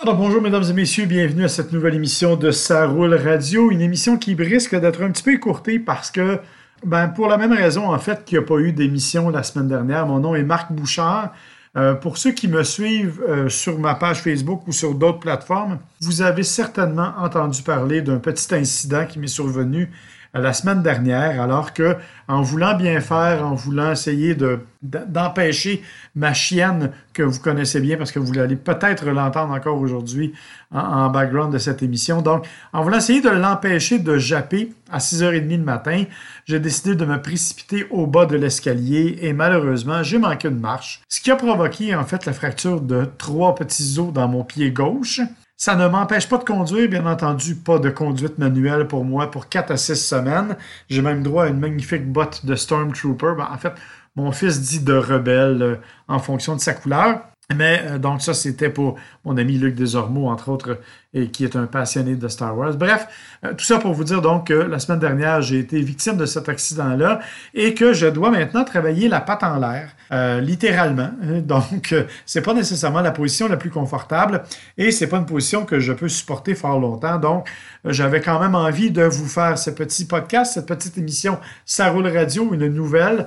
Alors bonjour mesdames et messieurs, bienvenue à cette nouvelle émission de Ça Roule Radio, une émission qui risque d'être un petit peu écourtée parce que, pour la même raison en fait qu'il n'y a pas eu d'émission la semaine dernière. Mon nom est Marc Bouchard. Pour ceux qui me suivent sur ma page Facebook ou sur d'autres plateformes, vous avez certainement entendu parler d'un petit incident qui m'est survenu la semaine dernière, alors que, en voulant bien faire, en voulant essayer d'empêcher ma chienne que vous connaissez bien, parce que vous allez peut-être l'entendre encore aujourd'hui en background de cette émission. Donc, en voulant essayer de l'empêcher de japper à 6h30 le matin, j'ai décidé de me précipiter au bas de l'escalier et malheureusement, j'ai manqué une marche, ce qui a provoqué en fait la fracture de 3 petits os dans mon pied gauche. Ça ne m'empêche pas de conduire, bien entendu, pas de conduite manuelle pour moi pour 4 à 6 semaines. J'ai même droit à une magnifique botte de Stormtrooper. En fait, mon fils dit de rebelle en fonction de sa couleur. Mais donc ça, c'était pour mon ami Luc Desormeaux, entre autres, et qui est un passionné de Star Wars. Bref, tout ça pour vous dire donc que la semaine dernière, j'ai été victime de cet accident-là et que je dois maintenant travailler la patte en l'air, littéralement. Donc, c'est pas nécessairement la position la plus confortable et c'est pas une position que je peux supporter fort longtemps. Donc, j'avais quand même envie de vous faire ce petit podcast, cette petite émission Ça Roule Radio, une nouvelle.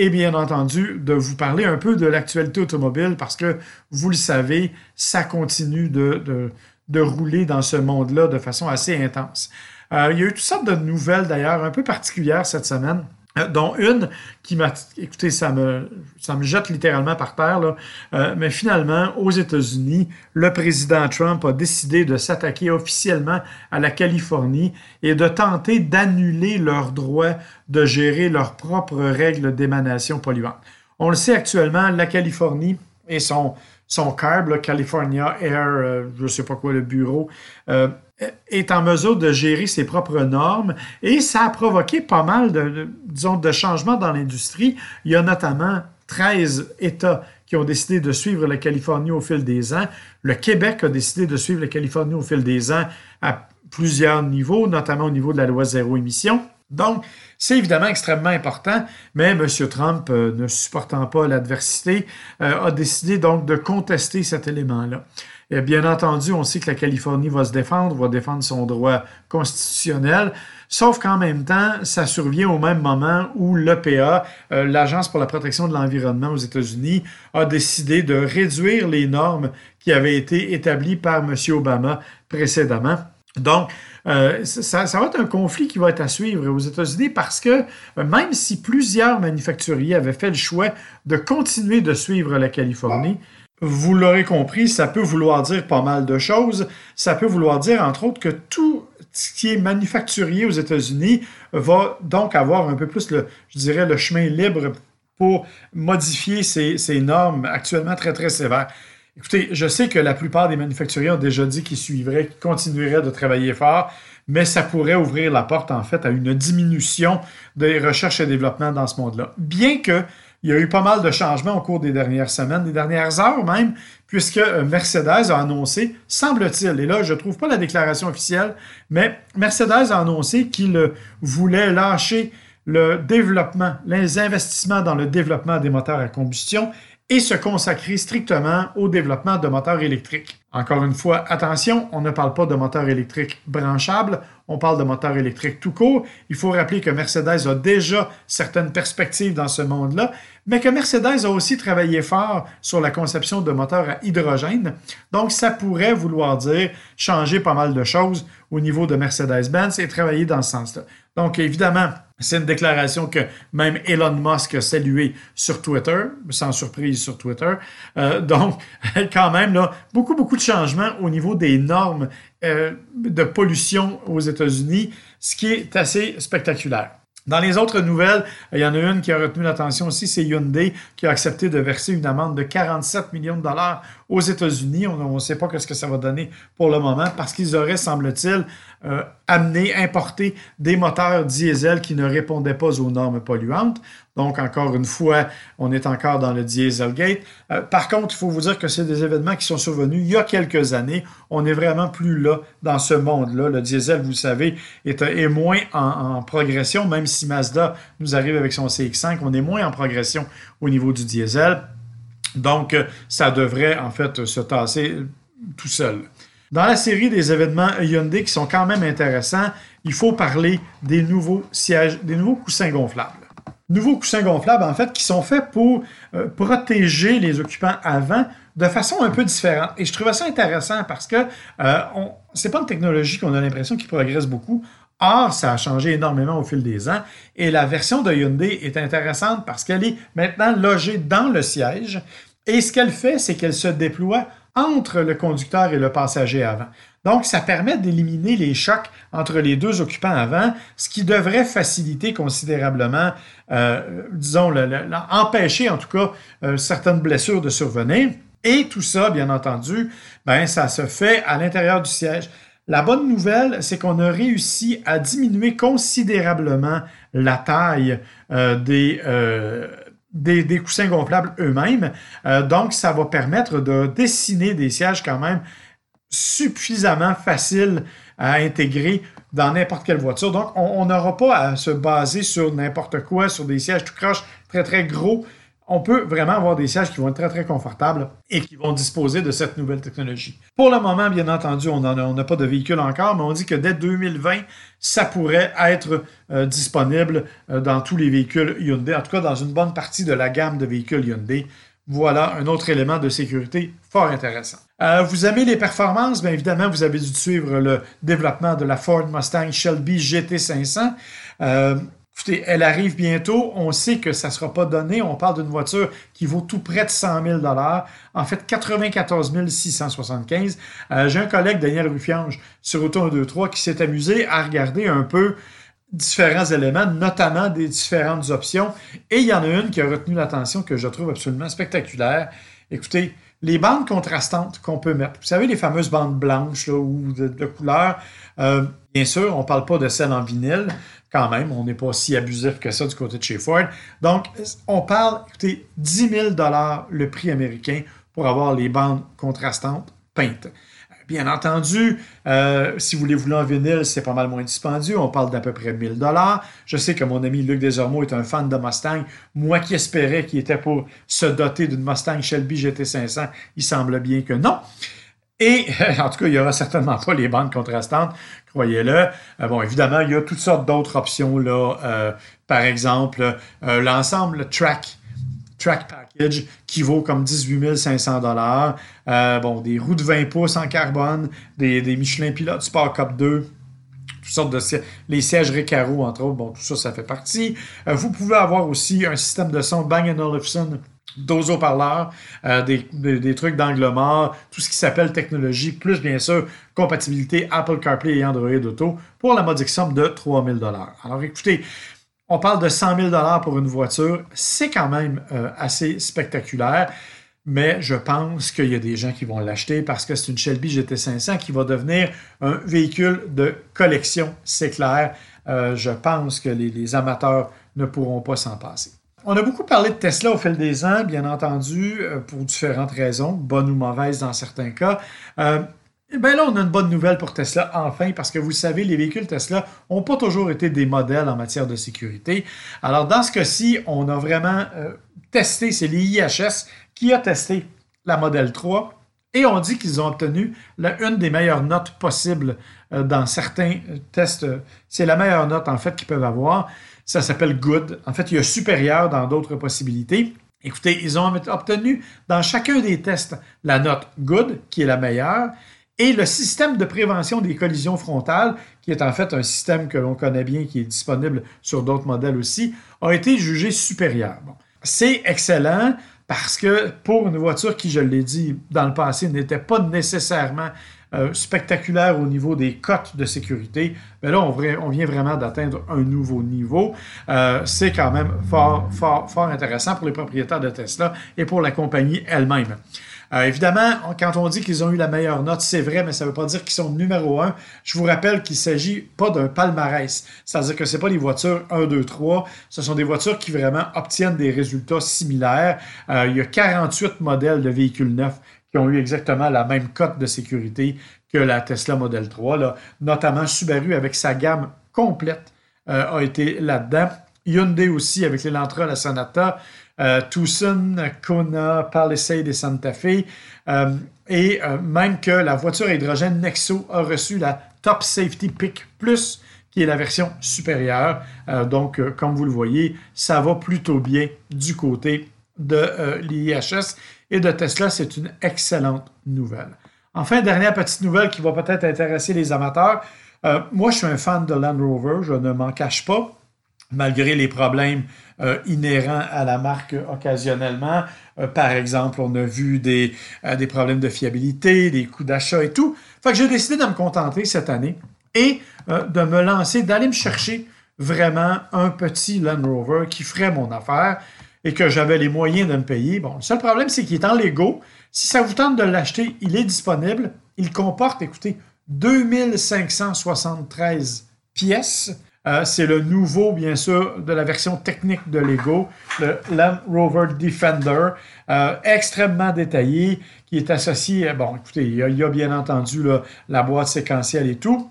Et bien entendu, de vous parler un peu de l'actualité automobile parce que, vous le savez, ça continue de rouler dans ce monde-là de façon assez intense. Il y a eu toutes sortes de nouvelles, d'ailleurs, un peu particulières cette semaine, dont une qui m'a... Écoutez, ça me jette littéralement par terre, là. Mais finalement, aux États-Unis, le président Trump a décidé de s'attaquer officiellement à la Californie et de tenter d'annuler leur droit de gérer leurs propres règles d'émanation polluante. On le sait actuellement, la Californie et son CARB, le California Air, je ne sais pas quoi, le bureau, est en mesure de gérer ses propres normes et ça a provoqué pas mal de changements dans l'industrie. Il y a notamment 13 États qui ont décidé de suivre la Californie au fil des ans. Le Québec a décidé de suivre la Californie au fil des ans à plusieurs niveaux, notamment au niveau de la loi zéro émission. Donc, c'est évidemment extrêmement important, mais M. Trump, ne supportant pas l'adversité, a décidé donc de contester cet élément-là. Et bien entendu, on sait que la Californie va défendre son droit constitutionnel, sauf qu'en même temps, ça survient au même moment où l'EPA, l'Agence pour la protection de l'environnement aux États-Unis, a décidé de réduire les normes qui avaient été établies par M. Obama précédemment. Donc, ça va être un conflit qui va être à suivre aux États-Unis parce que même si plusieurs manufacturiers avaient fait le choix de continuer de suivre la Californie, vous l'aurez compris, ça peut vouloir dire pas mal de choses. Ça peut vouloir dire, entre autres, que tout ce qui est manufacturier aux États-Unis va donc avoir un peu plus, le chemin libre pour modifier ces normes actuellement très, très sévères. Écoutez, je sais que la plupart des manufacturiers ont déjà dit qu'ils suivraient, qu'ils continueraient de travailler fort, mais ça pourrait ouvrir la porte, en fait, à une diminution des recherches et développements dans ce monde-là. Bien que il y a eu pas mal de changements au cours des dernières semaines, des dernières heures même, puisque Mercedes a annoncé, semble-t-il, et là, je ne trouve pas la déclaration officielle, mais Mercedes a annoncé qu'il voulait lâcher le développement, les investissements dans le développement des moteurs à combustion et se consacrer strictement au développement de moteurs électriques. Encore une fois, attention, on ne parle pas de moteurs électriques branchables, on parle de moteurs électriques tout court. Il faut rappeler que Mercedes a déjà certaines perspectives dans ce monde-là, mais que Mercedes a aussi travaillé fort sur la conception de moteurs à hydrogène. Donc, ça pourrait vouloir dire changer pas mal de choses au niveau de Mercedes-Benz et travailler dans ce sens-là. Donc, évidemment, c'est une déclaration que même Elon Musk a saluée sur Twitter, sans surprise sur Twitter. Donc, quand même, là, beaucoup de changements au niveau des normes de pollution aux États-Unis, ce qui est assez spectaculaire. Dans les autres nouvelles, il y en a une qui a retenu l'attention aussi, c'est Hyundai qui a accepté de verser une amende de 47 millions de dollars aux États-Unis. On ne sait pas ce que ça va donner pour le moment parce qu'ils auraient, semble-t-il, importé des moteurs diesel qui ne répondaient pas aux normes polluantes. Donc, encore une fois, on est encore dans le Dieselgate. Par contre, il faut vous dire que c'est des événements qui sont survenus il y a quelques années. On n'est vraiment plus là dans ce monde-là. Le diesel, vous le savez, est moins en progression, même si Mazda nous arrive avec son CX-5, on est moins en progression au niveau du diesel. Donc, ça devrait en fait se tasser tout seul. Dans la série des événements Hyundai qui sont quand même intéressants, il faut parler des nouveaux sièges, des nouveaux coussins gonflables. Nouveaux coussins gonflables, en fait, qui sont faits pour protéger les occupants avant de façon un peu différente. Et je trouvais ça intéressant parce que c'est pas une technologie qu'on a l'impression qui progresse beaucoup. Or, ça a changé énormément au fil des ans. Et la version de Hyundai est intéressante parce qu'elle est maintenant logée dans le siège. Et ce qu'elle fait, c'est qu'elle se déploie entre le conducteur et le passager avant. Donc, ça permet d'éliminer les chocs entre les deux occupants avant, ce qui devrait faciliter considérablement, disons, empêcher en tout cas certaines blessures de survenir. Et tout ça, bien entendu, ça se fait à l'intérieur du siège. La bonne nouvelle, c'est qu'on a réussi à diminuer considérablement la taille des coussins gonflables eux-mêmes. Donc, ça va permettre de dessiner des sièges quand même suffisamment faciles à intégrer dans n'importe quelle voiture. Donc, on n'aura pas à se baser sur n'importe quoi, sur des sièges tout croche, très, très gros. On peut vraiment avoir des sièges qui vont être très, très confortables et qui vont disposer de cette nouvelle technologie. Pour le moment, bien entendu, on n'a pas de véhicule encore, mais on dit que dès 2020, ça pourrait être disponible dans tous les véhicules Hyundai, en tout cas dans une bonne partie de la gamme de véhicules Hyundai. Voilà un autre élément de sécurité fort intéressant. Vous aimez les performances? Bien évidemment, vous avez dû suivre le développement de la Ford Mustang Shelby GT500. Écoutez, elle arrive bientôt. On sait que ça ne sera pas donné. On parle d'une voiture qui vaut tout près de 100 000 $. En fait, 94 675. J'ai un collègue, Daniel Ruffiange, sur Auto123, qui s'est amusé à regarder un peu différents éléments, notamment des différentes options. Et il y en a une qui a retenu l'attention que je trouve absolument spectaculaire. Écoutez, les bandes contrastantes qu'on peut mettre. Vous savez, les fameuses bandes blanches là, ou de couleur. Bien sûr, on ne parle pas de celles en vinyle. Quand même, on n'est pas si abusif que ça du côté de chez Ford. Donc, on parle, écoutez, 10 000 $ le prix américain pour avoir les bandes contrastantes peintes. Bien entendu, si vous les voulez en vinyle, c'est pas mal moins dispendieux. On parle d'à peu près 1 000 $. Je sais que mon ami Luc Desormeaux est un fan de Mustang. Moi qui espérais qu'il était pour se doter d'une Mustang Shelby GT500, il semble bien que non. Et, en tout cas, il n'y aura certainement pas les bandes contrastantes, croyez-le. Bon, évidemment, il y a toutes sortes d'autres options, là. Par exemple, l'ensemble, le track Package, qui vaut comme 18 500 $. Bon, des roues de 20 pouces en carbone, des Michelin Pilot Sport Cup 2, toutes sortes de sièges, les sièges Recaro, entre autres. Bon, tout ça, ça fait partie. Vous pouvez avoir aussi un système de son Bang & Olufsen, 12 haut-parleurs, des trucs d'angle mort, tout ce qui s'appelle technologie, plus bien sûr compatibilité Apple CarPlay et Android Auto pour la modique somme de 3 000 $. Alors écoutez, on parle de 100 000 $ pour une voiture, c'est quand même assez spectaculaire, mais je pense qu'il y a des gens qui vont l'acheter parce que c'est une Shelby GT500 qui va devenir un véhicule de collection, c'est clair. Je pense que les amateurs ne pourront pas s'en passer. On a beaucoup parlé de Tesla au fil des ans, bien entendu, pour différentes raisons, bonnes ou mauvaises dans certains cas. Là, on a une bonne nouvelle pour Tesla, enfin, parce que vous le savez, les véhicules Tesla n'ont pas toujours été des modèles en matière de sécurité. Alors, dans ce cas-ci, on a vraiment testé, c'est l'IHS qui a testé la Model 3, et on dit qu'ils ont obtenu une des meilleures notes possibles dans certains tests. C'est la meilleure note, en fait, qu'ils peuvent avoir. Ça s'appelle « good ». En fait, il y a « supérieur » dans d'autres possibilités. Écoutez, ils ont obtenu dans chacun des tests la note « good », qui est la meilleure, et le système de prévention des collisions frontales, qui est en fait un système que l'on connaît bien, qui est disponible sur d'autres modèles aussi, a été jugé supérieur. Bon. C'est excellent parce que pour une voiture qui, je l'ai dit dans le passé, n'était pas nécessairement spectaculaire au niveau des cotes de sécurité, mais là, on vient vraiment d'atteindre un nouveau niveau. C'est quand même fort, fort, fort intéressant pour les propriétaires de Tesla et pour la compagnie elle-même. Évidemment, quand on dit qu'ils ont eu la meilleure note, c'est vrai, mais ça ne veut pas dire qu'ils sont numéro 1. Je vous rappelle qu'il ne s'agit pas d'un palmarès, c'est-à-dire que ce ne sont pas des voitures 1, 2, 3, ce sont des voitures qui vraiment obtiennent des résultats similaires. Il y a 48 modèles de véhicules neufs qui ont eu exactement la même cote de sécurité que la Tesla Model 3. Là. Notamment, Subaru, avec sa gamme complète, a été là-dedans. Hyundai aussi, avec l'Elantra, la Sonata. Tucson, Kona, Palisade et Santa Fe. Et même que la voiture à hydrogène Nexo a reçu la Top Safety Pick Plus, qui est la version supérieure. Donc, comme vous le voyez, ça va plutôt bien du côté de l'IHS et de Tesla. C'est une excellente nouvelle. Enfin, dernière petite nouvelle qui va peut-être intéresser les amateurs. Moi, je suis un fan de Land Rover, je ne m'en cache pas, malgré les problèmes inhérents à la marque occasionnellement. Par exemple, on a vu des problèmes de fiabilité, des coûts d'achat et tout. Fait que j'ai décidé de me contenter cette année et de me lancer, d'aller me chercher vraiment un petit Land Rover qui ferait mon affaire et que j'avais les moyens de me payer. Bon, le seul problème, c'est qu'il est en Lego. Si ça vous tente de l'acheter, il est disponible. Il comporte, écoutez, 2573 pièces. C'est le nouveau, bien sûr, de la version technique de Lego, le Land Rover Defender, extrêmement détaillé, qui est associé... Bon, écoutez, il y a bien entendu là, la boîte séquentielle et tout.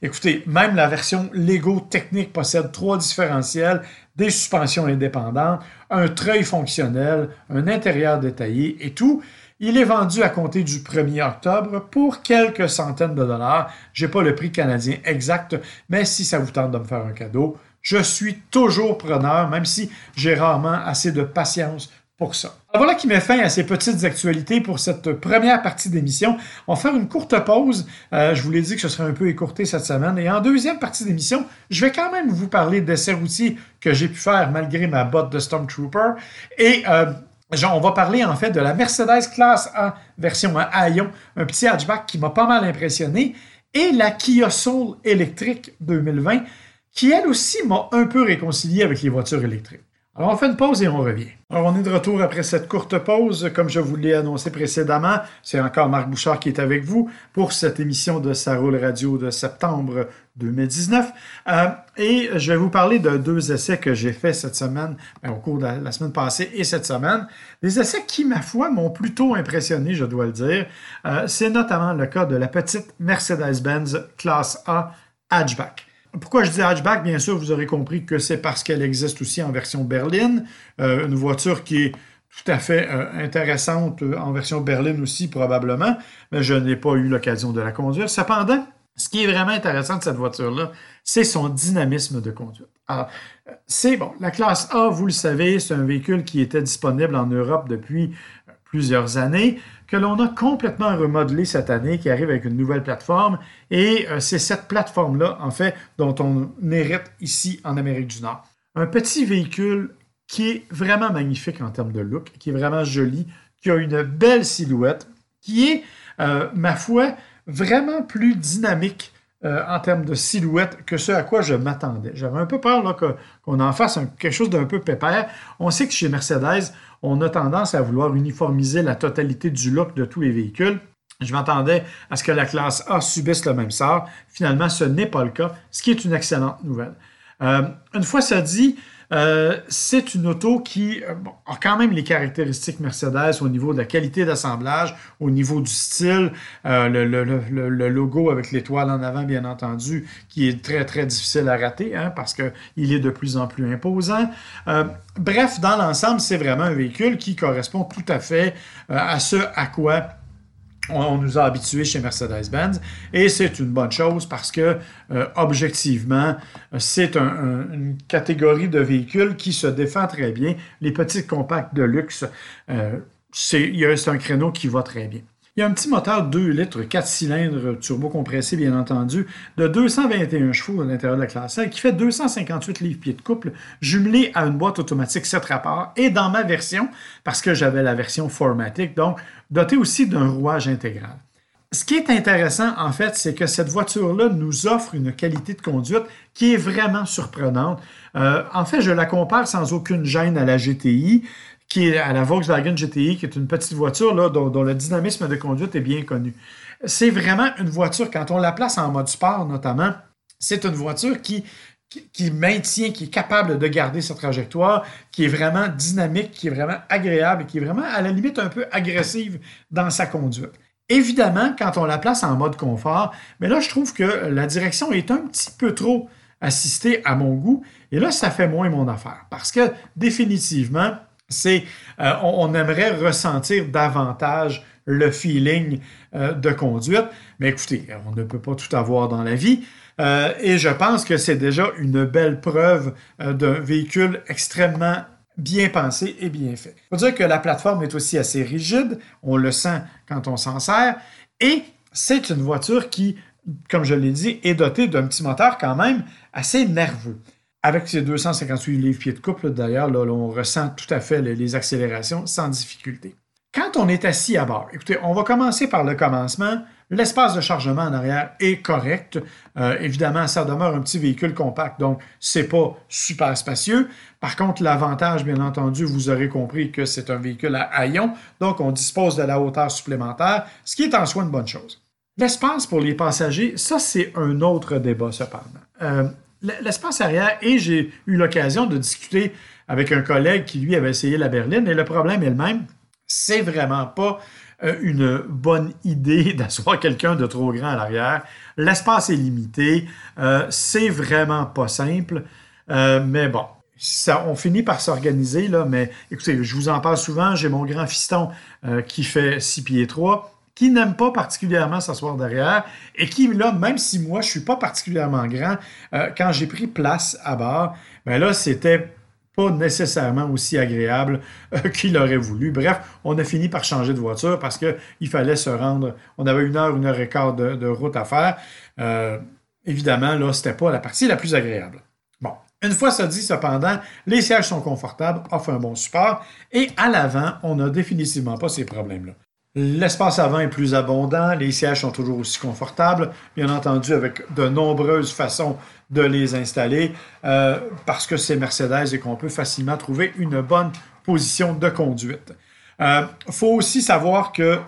Écoutez, même la version Lego technique possède 3 différentiels, des suspensions indépendantes, un treuil fonctionnel, un intérieur détaillé et tout. Il est vendu à compter du 1er octobre pour quelques centaines de dollars. Je n'ai pas le prix canadien exact, mais si ça vous tente de me faire un cadeau, je suis toujours preneur, même si j'ai rarement assez de patience pour ça. Alors voilà qui met fin à ces petites actualités pour cette première partie d'émission. On va faire une courte pause. Je vous l'ai dit que ce serait un peu écourté cette semaine. Et en deuxième partie d'émission, je vais quand même vous parler d'essais routiers que j'ai pu faire malgré ma botte de Stormtrooper. On va parler en fait de la Mercedes Class A version haillon, un petit hatchback qui m'a pas mal impressionné, et la Kia Soul électrique 2020, qui elle aussi m'a un peu réconcilié avec les voitures électriques. Alors on fait une pause et on revient. Alors on est de retour après cette courte pause. Comme je vous l'ai annoncé précédemment, c'est encore Marc Bouchard qui est avec vous pour cette émission de Ça Roule Radio de septembre 2019. Et je vais vous parler de 2 essais que j'ai faits cette semaine, au cours de la semaine passée et cette semaine. Des essais qui, ma foi, m'ont plutôt impressionné, je dois le dire. C'est notamment le cas de la petite Mercedes-Benz Classe A Hatchback. Pourquoi je dis hatchback? Bien sûr, vous aurez compris que c'est parce qu'elle existe aussi en version berline, une voiture qui est tout à fait intéressante en version berline aussi probablement, mais je n'ai pas eu l'occasion de la conduire. Cependant, ce qui est vraiment intéressant de cette voiture-là, c'est son dynamisme de conduite. Alors, c'est bon, la classe A, vous le savez, c'est un véhicule qui était disponible en Europe depuis plusieurs années, que l'on a complètement remodelé cette année, qui arrive avec une nouvelle plateforme. Et c'est cette plateforme-là, en fait, dont on hérite ici en Amérique du Nord. Un petit véhicule qui est vraiment magnifique en termes de look, qui est vraiment joli, qui a une belle silhouette, qui est, ma foi, vraiment plus dynamique en termes de silhouette que ce à quoi je m'attendais. J'avais un peu peur là, qu'on en fasse quelque chose d'un peu pépère. On sait que chez Mercedes, on a tendance à vouloir uniformiser la totalité du look de tous les véhicules. Je m'attendais à ce que la classe A subisse le même sort. Finalement, ce n'est pas le cas, ce qui est une excellente nouvelle. Une fois ça dit, c'est une auto qui a quand même les caractéristiques Mercedes au niveau de la qualité d'assemblage, au niveau du style, le logo avec l'étoile en avant, bien entendu, qui est très, très difficile à rater parce qu'il est de plus en plus imposant. Bref, dans l'ensemble, c'est vraiment un véhicule qui correspond tout à fait à ce à quoi on nous a habitués chez Mercedes-Benz et c'est une bonne chose parce que, objectivement, c'est une catégorie de véhicules qui se défend très bien. Les petits compacts de luxe, c'est un créneau qui va très bien. Il y a un petit moteur 2 litres, 4 cylindres, turbocompressé, bien entendu, de 221 chevaux à l'intérieur de la classe A qui fait 258 livres-pieds de couple, jumelé à une boîte automatique 7 rapports. Et dans ma version, parce que j'avais la version 4matic, donc dotée aussi d'un rouage intégral. Ce qui est intéressant, en fait, c'est que cette voiture-là nous offre une qualité de conduite qui est vraiment surprenante. En fait, je la compare sans aucune gêne à la GTI, qui est à la Volkswagen GTI, qui est une petite voiture là, dont le dynamisme de conduite est bien connu. C'est vraiment une voiture, quand on la place en mode sport notamment, c'est une voiture qui maintient, qui est capable de garder sa trajectoire, qui est vraiment dynamique, qui est vraiment agréable, qui est vraiment à la limite un peu agressive dans sa conduite. Évidemment, quand on la place en mode confort, mais là je trouve que la direction est un petit peu trop assisté à mon goût. Et là, ça fait moins mon affaire parce que définitivement, on aimerait ressentir davantage le feeling de conduite. Mais écoutez, on ne peut pas tout avoir dans la vie. Et je pense que c'est déjà une belle preuve d'un véhicule extrêmement bien pensé et bien fait. Il faut dire que la plateforme est aussi assez rigide. On le sent quand on s'en sert. Et c'est une voiture qui, comme je l'ai dit, est dotée d'un petit moteur quand même assez nerveux. Avec ses 258 livres-pieds de couple, d'ailleurs, là, on ressent tout à fait les accélérations sans difficulté. Quand on est assis à bord, écoutez, on va commencer par le commencement. L'espace de chargement en arrière est correct. Évidemment, ça demeure un petit véhicule compact, donc c'est pas super spacieux. Par contre, l'avantage, bien entendu, vous aurez compris que c'est un véhicule à haillons, donc on dispose de la hauteur supplémentaire, ce qui est en soi une bonne chose. L'espace pour les passagers, ça c'est un autre débat cependant. L'espace arrière, et j'ai eu l'occasion de discuter avec un collègue qui, lui, avait essayé la berline, et le problème est le même. C'est vraiment pas une bonne idée d'asseoir quelqu'un de trop grand à l'arrière. L'espace est limité. C'est vraiment pas simple. Mais bon, ça, on finit par s'organiser, là. Mais écoutez, je vous en parle souvent. J'ai mon grand fiston qui fait 6 pieds 3, qui n'aime pas particulièrement s'asseoir derrière et qui, là, même si moi, je ne suis pas particulièrement grand, quand j'ai pris place à bord, bien là, c'était pas nécessairement aussi agréable qu'il aurait voulu. Bref, on a fini par changer de voiture parce qu'il fallait se rendre. On avait 1 heure, 1 heure et quart de route à faire. Évidemment, là, c'était pas la partie la plus agréable. Bon, une fois ça dit, cependant, les sièges sont confortables, offrent un bon support et à l'avant, on n'a définitivement pas ces problèmes-là. L'espace avant est plus abondant, les sièges sont toujours aussi confortables, bien entendu avec de nombreuses façons de les installer, parce que c'est Mercedes et qu'on peut facilement trouver une bonne position de conduite. Faut aussi savoir que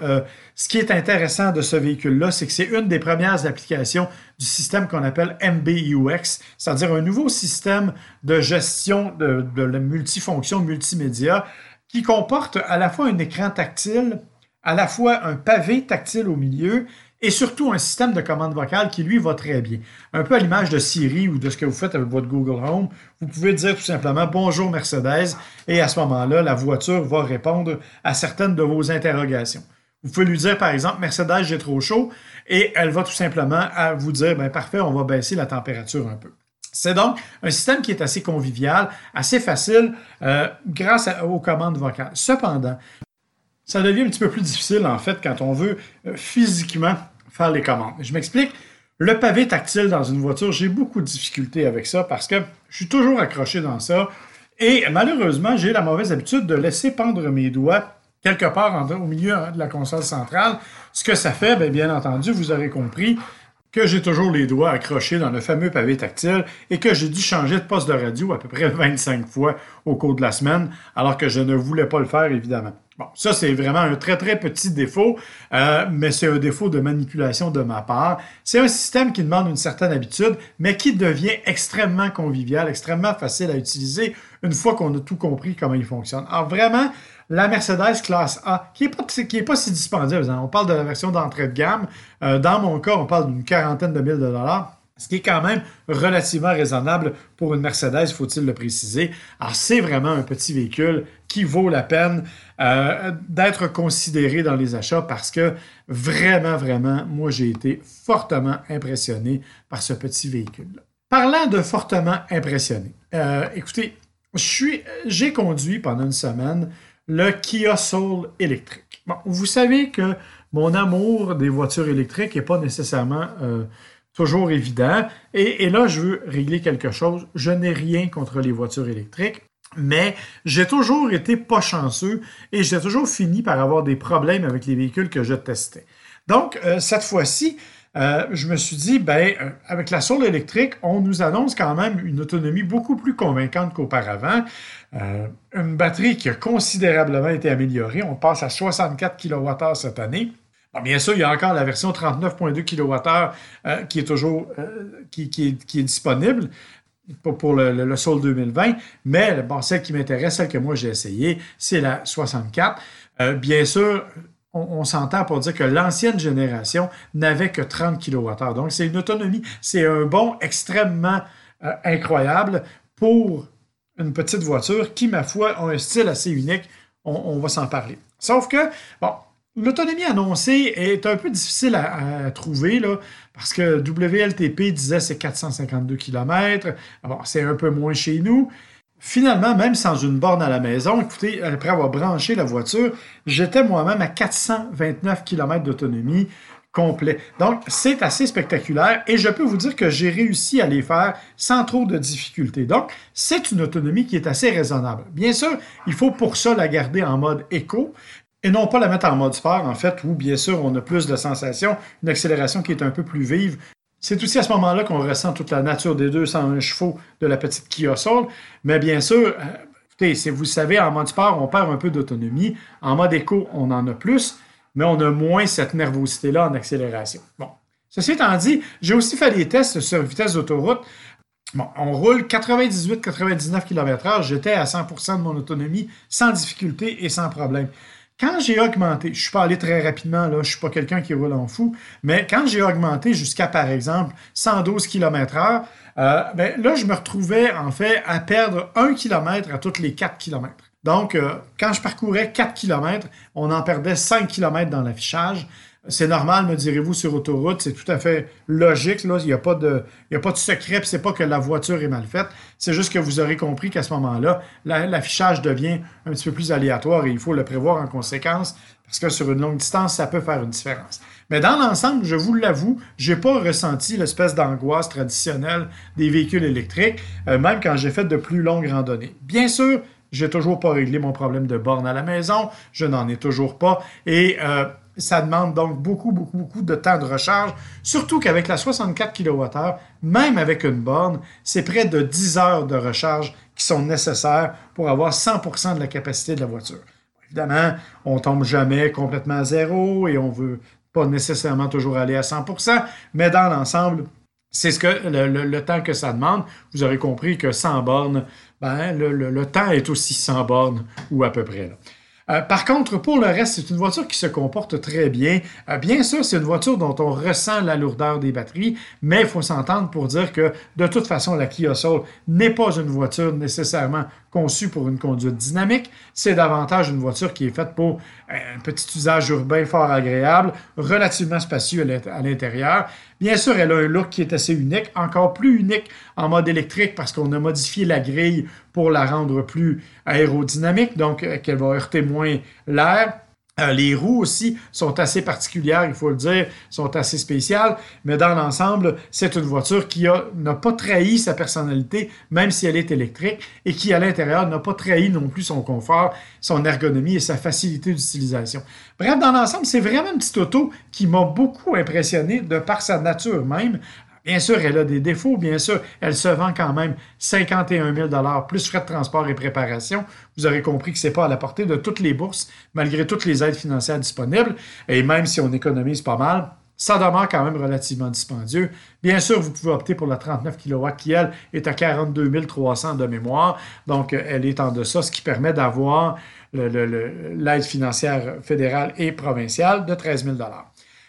ce qui est intéressant de ce véhicule-là, c'est que c'est une des premières applications du système qu'on appelle MBUX, c'est-à-dire un nouveau système de gestion de la multifonction multimédia qui comporte à la fois un écran tactile, à la fois un pavé tactile au milieu et surtout un système de commande vocale qui, lui, va très bien. Un peu à l'image de Siri ou de ce que vous faites avec votre Google Home, vous pouvez dire tout simplement « Bonjour Mercedes » et à ce moment-là, la voiture va répondre à certaines de vos interrogations. Vous pouvez lui dire, par exemple, « Mercedes, j'ai trop chaud » et elle va tout simplement vous dire « Bien, parfait, on va baisser la température un peu ». C'est donc un système qui est assez convivial, assez facile grâce aux commandes vocales. Cependant, ça devient un petit peu plus difficile, en fait, quand on veut physiquement faire les commandes. Je m'explique. Le pavé tactile dans une voiture, j'ai beaucoup de difficultés avec ça parce que je suis toujours accroché dans ça. Et malheureusement, j'ai la mauvaise habitude de laisser pendre mes doigts quelque part au milieu de la console centrale. Ce que ça fait, bien entendu, vous aurez compris que j'ai toujours les doigts accrochés dans le fameux pavé tactile et que j'ai dû changer de poste de radio à peu près 25 fois au cours de la semaine, alors que je ne voulais pas le faire, évidemment. Bon, ça, c'est vraiment un très, très petit défaut, mais c'est un défaut de manipulation de ma part. C'est un système qui demande une certaine habitude, mais qui devient extrêmement convivial, extrêmement facile à utiliser une fois qu'on a tout compris comment il fonctionne. Alors vraiment, la Mercedes Class A, qui n'est pas si dispendieuse, hein? On parle de la version d'entrée de gamme. Dans mon cas, on parle d'une $40,000, ce qui est quand même relativement raisonnable pour une Mercedes, faut-il le préciser. Alors, c'est vraiment un petit véhicule qui vaut la peine d'être considéré dans les achats parce que vraiment, vraiment, moi, j'ai été fortement impressionné par ce petit véhicule-là. Parlant de fortement impressionné, écoutez, j'ai conduit pendant une semaine le Kia Soul électrique. Bon, vous savez que mon amour des voitures électriques n'est pas nécessairement toujours évident. Et là, je veux régler quelque chose. Je n'ai rien contre les voitures électriques, mais j'ai toujours été pas chanceux et j'ai toujours fini par avoir des problèmes avec les véhicules que je testais. Donc, cette fois-ci, je me suis dit, avec la Soul électrique, on nous annonce quand même une autonomie beaucoup plus convaincante qu'auparavant. Une batterie qui a considérablement été améliorée. On passe à 64 kWh cette année. Alors, bien sûr, il y a encore la version 39,2 kWh qui est toujours qui est disponible pour le Soul 2020. Mais bon, celle qui m'intéresse, celle que moi j'ai essayée, c'est la 64. Bien sûr, on s'entend pour dire que l'ancienne génération n'avait que 30 kWh. Donc, c'est une autonomie. C'est un bond extrêmement incroyable pour une petite voiture qui, ma foi, a un style assez unique. On va s'en parler. Sauf que, bon, l'autonomie annoncée est un peu difficile à trouver, là, parce que WLTP disait c'est 452 km. Alors, c'est un peu moins chez nous. Finalement, même sans une borne à la maison, écoutez, après avoir branché la voiture, j'étais moi-même à 429 km d'autonomie complet. Donc, c'est assez spectaculaire et je peux vous dire que j'ai réussi à les faire sans trop de difficultés. Donc, c'est une autonomie qui est assez raisonnable. Bien sûr, il faut pour ça la garder en mode éco et non pas la mettre en mode sport, en fait, où bien sûr, on a plus de sensations, une accélération qui est un peu plus vive. C'est aussi à ce moment-là qu'on ressent toute la nature des 201 chevaux de la petite Kia Soul. Mais bien sûr, écoutez, si vous savez, en mode sport, on perd un peu d'autonomie. En mode éco, on en a plus. Mais on a moins cette nervosité-là en accélération. Bon. Ceci étant dit, j'ai aussi fait des tests sur vitesse d'autoroute. Bon, on roule 98-99 km/h. J'étais à 100% de mon autonomie, sans difficulté et sans problème. Quand j'ai augmenté, je ne suis pas allé très rapidement, là, je ne suis pas quelqu'un qui roule en fou, mais quand j'ai augmenté jusqu'à, par exemple, 112 km/h, là, je me retrouvais, en fait, à perdre 1 km à toutes les 4 km. Donc, quand je parcourais 4 km, on en perdait 5 km dans l'affichage. C'est normal, me direz-vous, sur autoroute, c'est tout à fait logique. Là. Il n'y a pas de secret, puis ce n'est pas que la voiture est mal faite. C'est juste que vous aurez compris qu'à ce moment-là, l'affichage devient un petit peu plus aléatoire et il faut le prévoir en conséquence parce que sur une longue distance, ça peut faire une différence. Mais dans l'ensemble, je vous l'avoue, je n'ai pas ressenti l'espèce d'angoisse traditionnelle des véhicules électriques, même quand j'ai fait de plus longues randonnées. Bien sûr, je n'ai toujours pas réglé mon problème de borne à la maison. Je n'en ai toujours pas. Et ça demande donc beaucoup de temps de recharge. Surtout qu'avec la 64 kWh, même avec une borne, c'est près de 10 heures de recharge qui sont nécessaires pour avoir 100% de la capacité de la voiture. Évidemment, on ne tombe jamais complètement à zéro et on ne veut pas nécessairement toujours aller à 100%. Mais dans l'ensemble, c'est ce que le temps que ça demande. Vous aurez compris que sans borne, ben, le temps est aussi sans borne ou à peu près. Là. Par contre, pour le reste, c'est une voiture qui se comporte très bien. Bien sûr, c'est une voiture dont on ressent la lourdeur des batteries, mais il faut s'entendre pour dire que, de toute façon, la Kia Soul n'est pas une voiture nécessairement conçue pour une conduite dynamique. C'est davantage une voiture qui est faite pour un petit usage urbain fort agréable, relativement spacieux à l'intérieur. Bien sûr, elle a un look qui est assez unique, encore plus unique en mode électrique parce qu'on a modifié la grille pour la rendre plus aérodynamique, donc qu'elle va heurter moins l'air. Les roues aussi sont assez particulières, il faut le dire, sont assez spéciales, mais dans l'ensemble, c'est une voiture qui n'a pas trahi sa personnalité, même si elle est électrique, et qui, à l'intérieur, n'a pas trahi non plus son confort, son ergonomie et sa facilité d'utilisation. Bref, dans l'ensemble, c'est vraiment une petite auto qui m'a beaucoup impressionné de par sa nature même. Bien sûr, elle a des défauts, bien sûr, elle se vend quand même 51 000 $ plus frais de transport et préparation. Vous aurez compris que ce n'est pas à la portée de toutes les bourses, malgré toutes les aides financières disponibles. Et même si on économise pas mal, ça demeure quand même relativement dispendieux. Bien sûr, vous pouvez opter pour la 39 kW qui, elle, est à 42 300 de mémoire. Donc, elle est en deçà, ce qui permet d'avoir l'aide financière fédérale et provinciale de 13 000 $.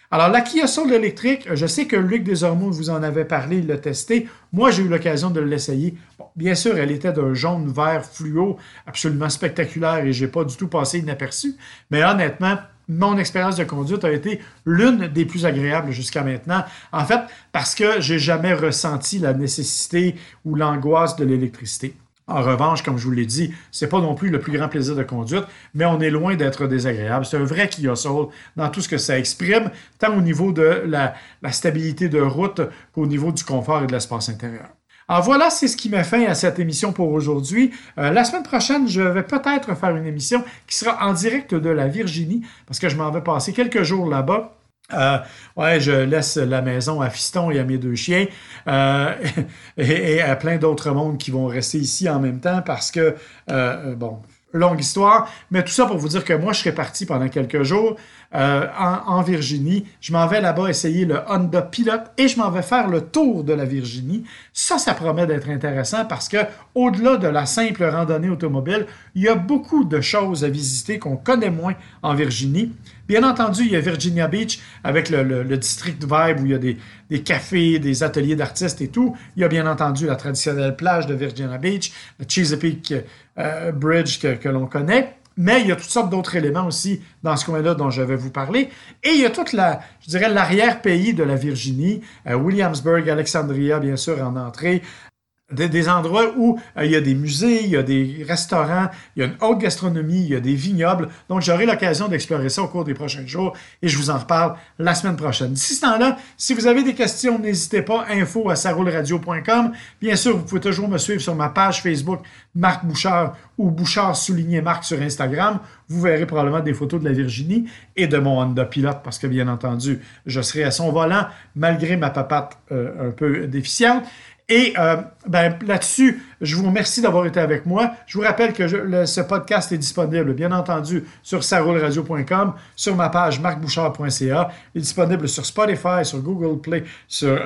Alors, la Kia Soul électrique, je sais que Luc Desormeaux vous en avait parlé, il l'a testé. Moi, j'ai eu l'occasion de l'essayer. Bon, bien sûr, elle était d'un jaune-vert fluo absolument spectaculaire et je n'ai pas du tout passé inaperçu. Mais honnêtement, mon expérience de conduite a été l'une des plus agréables jusqu'à maintenant. En fait, parce que je n'ai jamais ressenti la nécessité ou l'angoisse de l'électricité. En revanche, comme je vous l'ai dit, c'est pas non plus le plus grand plaisir de conduite, mais on est loin d'être désagréable. C'est un vrai Kia Soul dans tout ce que ça exprime, tant au niveau de la stabilité de route qu'au niveau du confort et de l'espace intérieur. Alors voilà, c'est ce qui met fin à cette émission pour aujourd'hui. La semaine prochaine, je vais peut-être faire une émission qui sera en direct de la Virginie, parce que je m'en vais passer quelques jours là-bas. Je laisse la maison à Fiston et à mes deux chiens et à plein d'autres mondes qui vont rester ici en même temps parce que, Longue histoire, mais tout ça pour vous dire que moi, je serais parti pendant quelques jours en Virginie. Je m'en vais là-bas essayer le Honda Pilot et je m'en vais faire le tour de la Virginie. Ça, ça promet d'être intéressant parce que au-delà de la simple randonnée automobile, il y a beaucoup de choses à visiter qu'on connaît moins en Virginie. Bien entendu, il y a Virginia Beach avec le district vibe où il y a des cafés, des ateliers d'artistes et tout. Il y a bien entendu la traditionnelle plage de Virginia Beach, le Chesapeake Bridge que l'on connaît. Mais il y a toutes sortes d'autres éléments aussi dans ce coin-là dont je vais vous parler. Et il y a toute l'arrière-pays de la Virginie, Williamsburg, Alexandria, bien sûr, en entrée. Des endroits où il y a des musées, il y a des restaurants, il y a une haute gastronomie, il y a des vignobles. Donc, j'aurai l'occasion d'explorer ça au cours des prochains jours et je vous en reparle la semaine prochaine. D'ici ce temps-là, si vous avez des questions, n'hésitez pas, info@sarouleradio.com. Bien sûr, vous pouvez toujours me suivre sur ma page Facebook Marc Bouchard ou Bouchard_Marc sur Instagram. Vous verrez probablement des photos de la Virginie et de mon Honda Pilot parce que, bien entendu, je serai à son volant malgré ma papate un peu déficiente. Et là-dessus, je vous remercie d'avoir été avec moi. Je vous rappelle que ce podcast est disponible, bien entendu, sur sarouleradio.com, sur ma page marcbouchard.ca. Il est disponible sur Spotify, sur Google Play, sur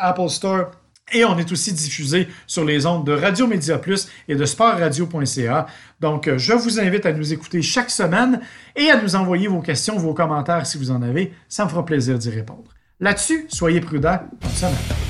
Apple Store. Et on est aussi diffusé sur les ondes de Radio Média Plus et de sportradio.ca. Donc, je vous invite à nous écouter chaque semaine et à nous envoyer vos questions, vos commentaires si vous en avez. Ça me fera plaisir d'y répondre. Là-dessus, soyez prudents. Bonne semaine.